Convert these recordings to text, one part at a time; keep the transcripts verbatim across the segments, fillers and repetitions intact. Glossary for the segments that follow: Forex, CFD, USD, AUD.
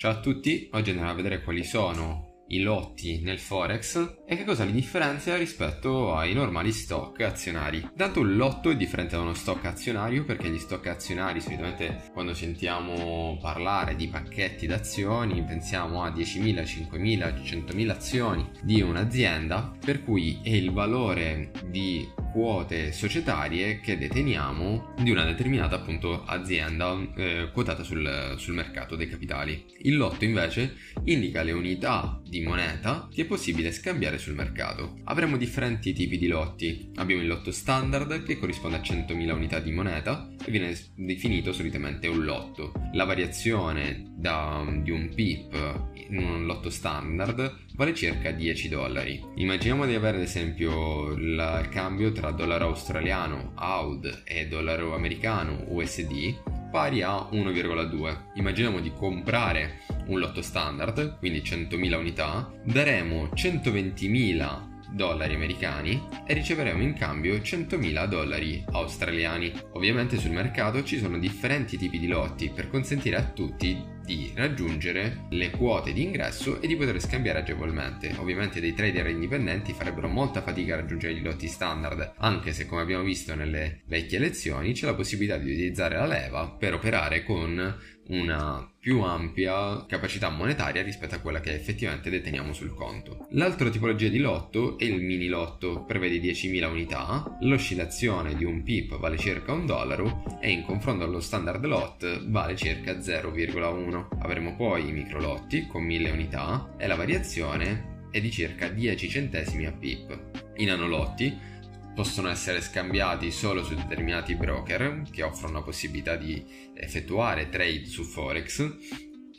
Ciao a tutti, oggi andiamo a vedere quali sono i lotti nel Forex e che cosa li differenzia rispetto ai normali stock azionari. Tanto un lotto è differente da uno stock azionario perché gli stock azionari solitamente quando sentiamo parlare di pacchetti d'azioni pensiamo a diecimila, cinquemila, centomila azioni di un'azienda, per cui è il valore di quote societarie che deteniamo di una determinata appunto azienda eh, quotata sul, sul mercato dei capitali. Il lotto invece indica le unità di moneta che è possibile scambiare sul mercato. Avremo differenti tipi di lotti. Abbiamo il lotto standard che corrisponde a centomila unità di moneta e viene definito solitamente un lotto. La variazione da, di un pip in un lotto standard vale circa dieci dollari. Immaginiamo di avere ad esempio il cambio tra dollaro australiano A U D e dollaro americano U S D pari a uno virgola due. Immaginiamo di comprare un lotto standard, quindi centomila unità, daremo centoventimila dollari americani e riceveremo in cambio centomila dollari australiani. Ovviamente sul mercato ci sono differenti tipi di lotti per consentire a tutti di raggiungere le quote di ingresso e di poter scambiare agevolmente. Ovviamente dei trader indipendenti farebbero molta fatica a raggiungere gli lotti standard, anche se, come abbiamo visto nelle vecchie lezioni, c'è la possibilità di utilizzare la leva per operare con una più ampia capacità monetaria rispetto a quella che effettivamente deteniamo sul conto. L'altra tipologia di lotto è il mini lotto, prevede diecimila unità, l'oscillazione di un pip vale circa un dollaro e in confronto allo standard lot vale circa zero virgola uno. Avremo poi i micro lotti con mille unità e la variazione è di circa dieci centesimi a pip. I nanolotti possono essere scambiati solo su determinati broker che offrono la possibilità di effettuare trade su Forex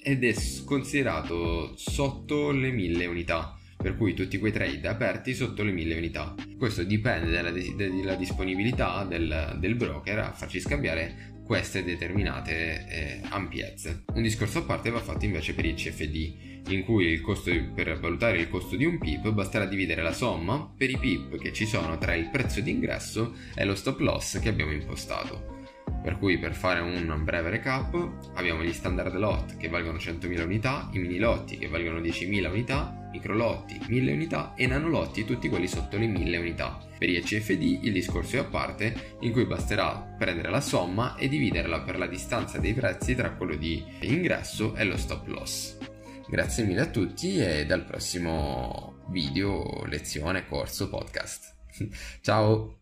ed è considerato sotto le mille unità, per cui tutti quei trade aperti sotto le mille unità. Questo dipende dalla, dalla disponibilità del, del broker a farci scambiare queste determinate eh, ampiezze. Un discorso a parte va fatto invece per il C F D, in cui il costo, per valutare il costo di un pip basterà dividere la somma per i pip che ci sono tra il prezzo di ingresso e lo stop loss che abbiamo impostato. Per cui, per fare un breve recap, abbiamo gli standard lot che valgono centomila unità, i mini lotti che valgono diecimila unità, micro lotti mille unità e nanolotti tutti quelli sotto le mille unità. Per i C F D il discorso è a parte, in cui basterà prendere la somma e dividerla per la distanza dei prezzi tra quello di ingresso e lo stop loss. Grazie mille a tutti e dal prossimo video, lezione, corso, podcast. Ciao!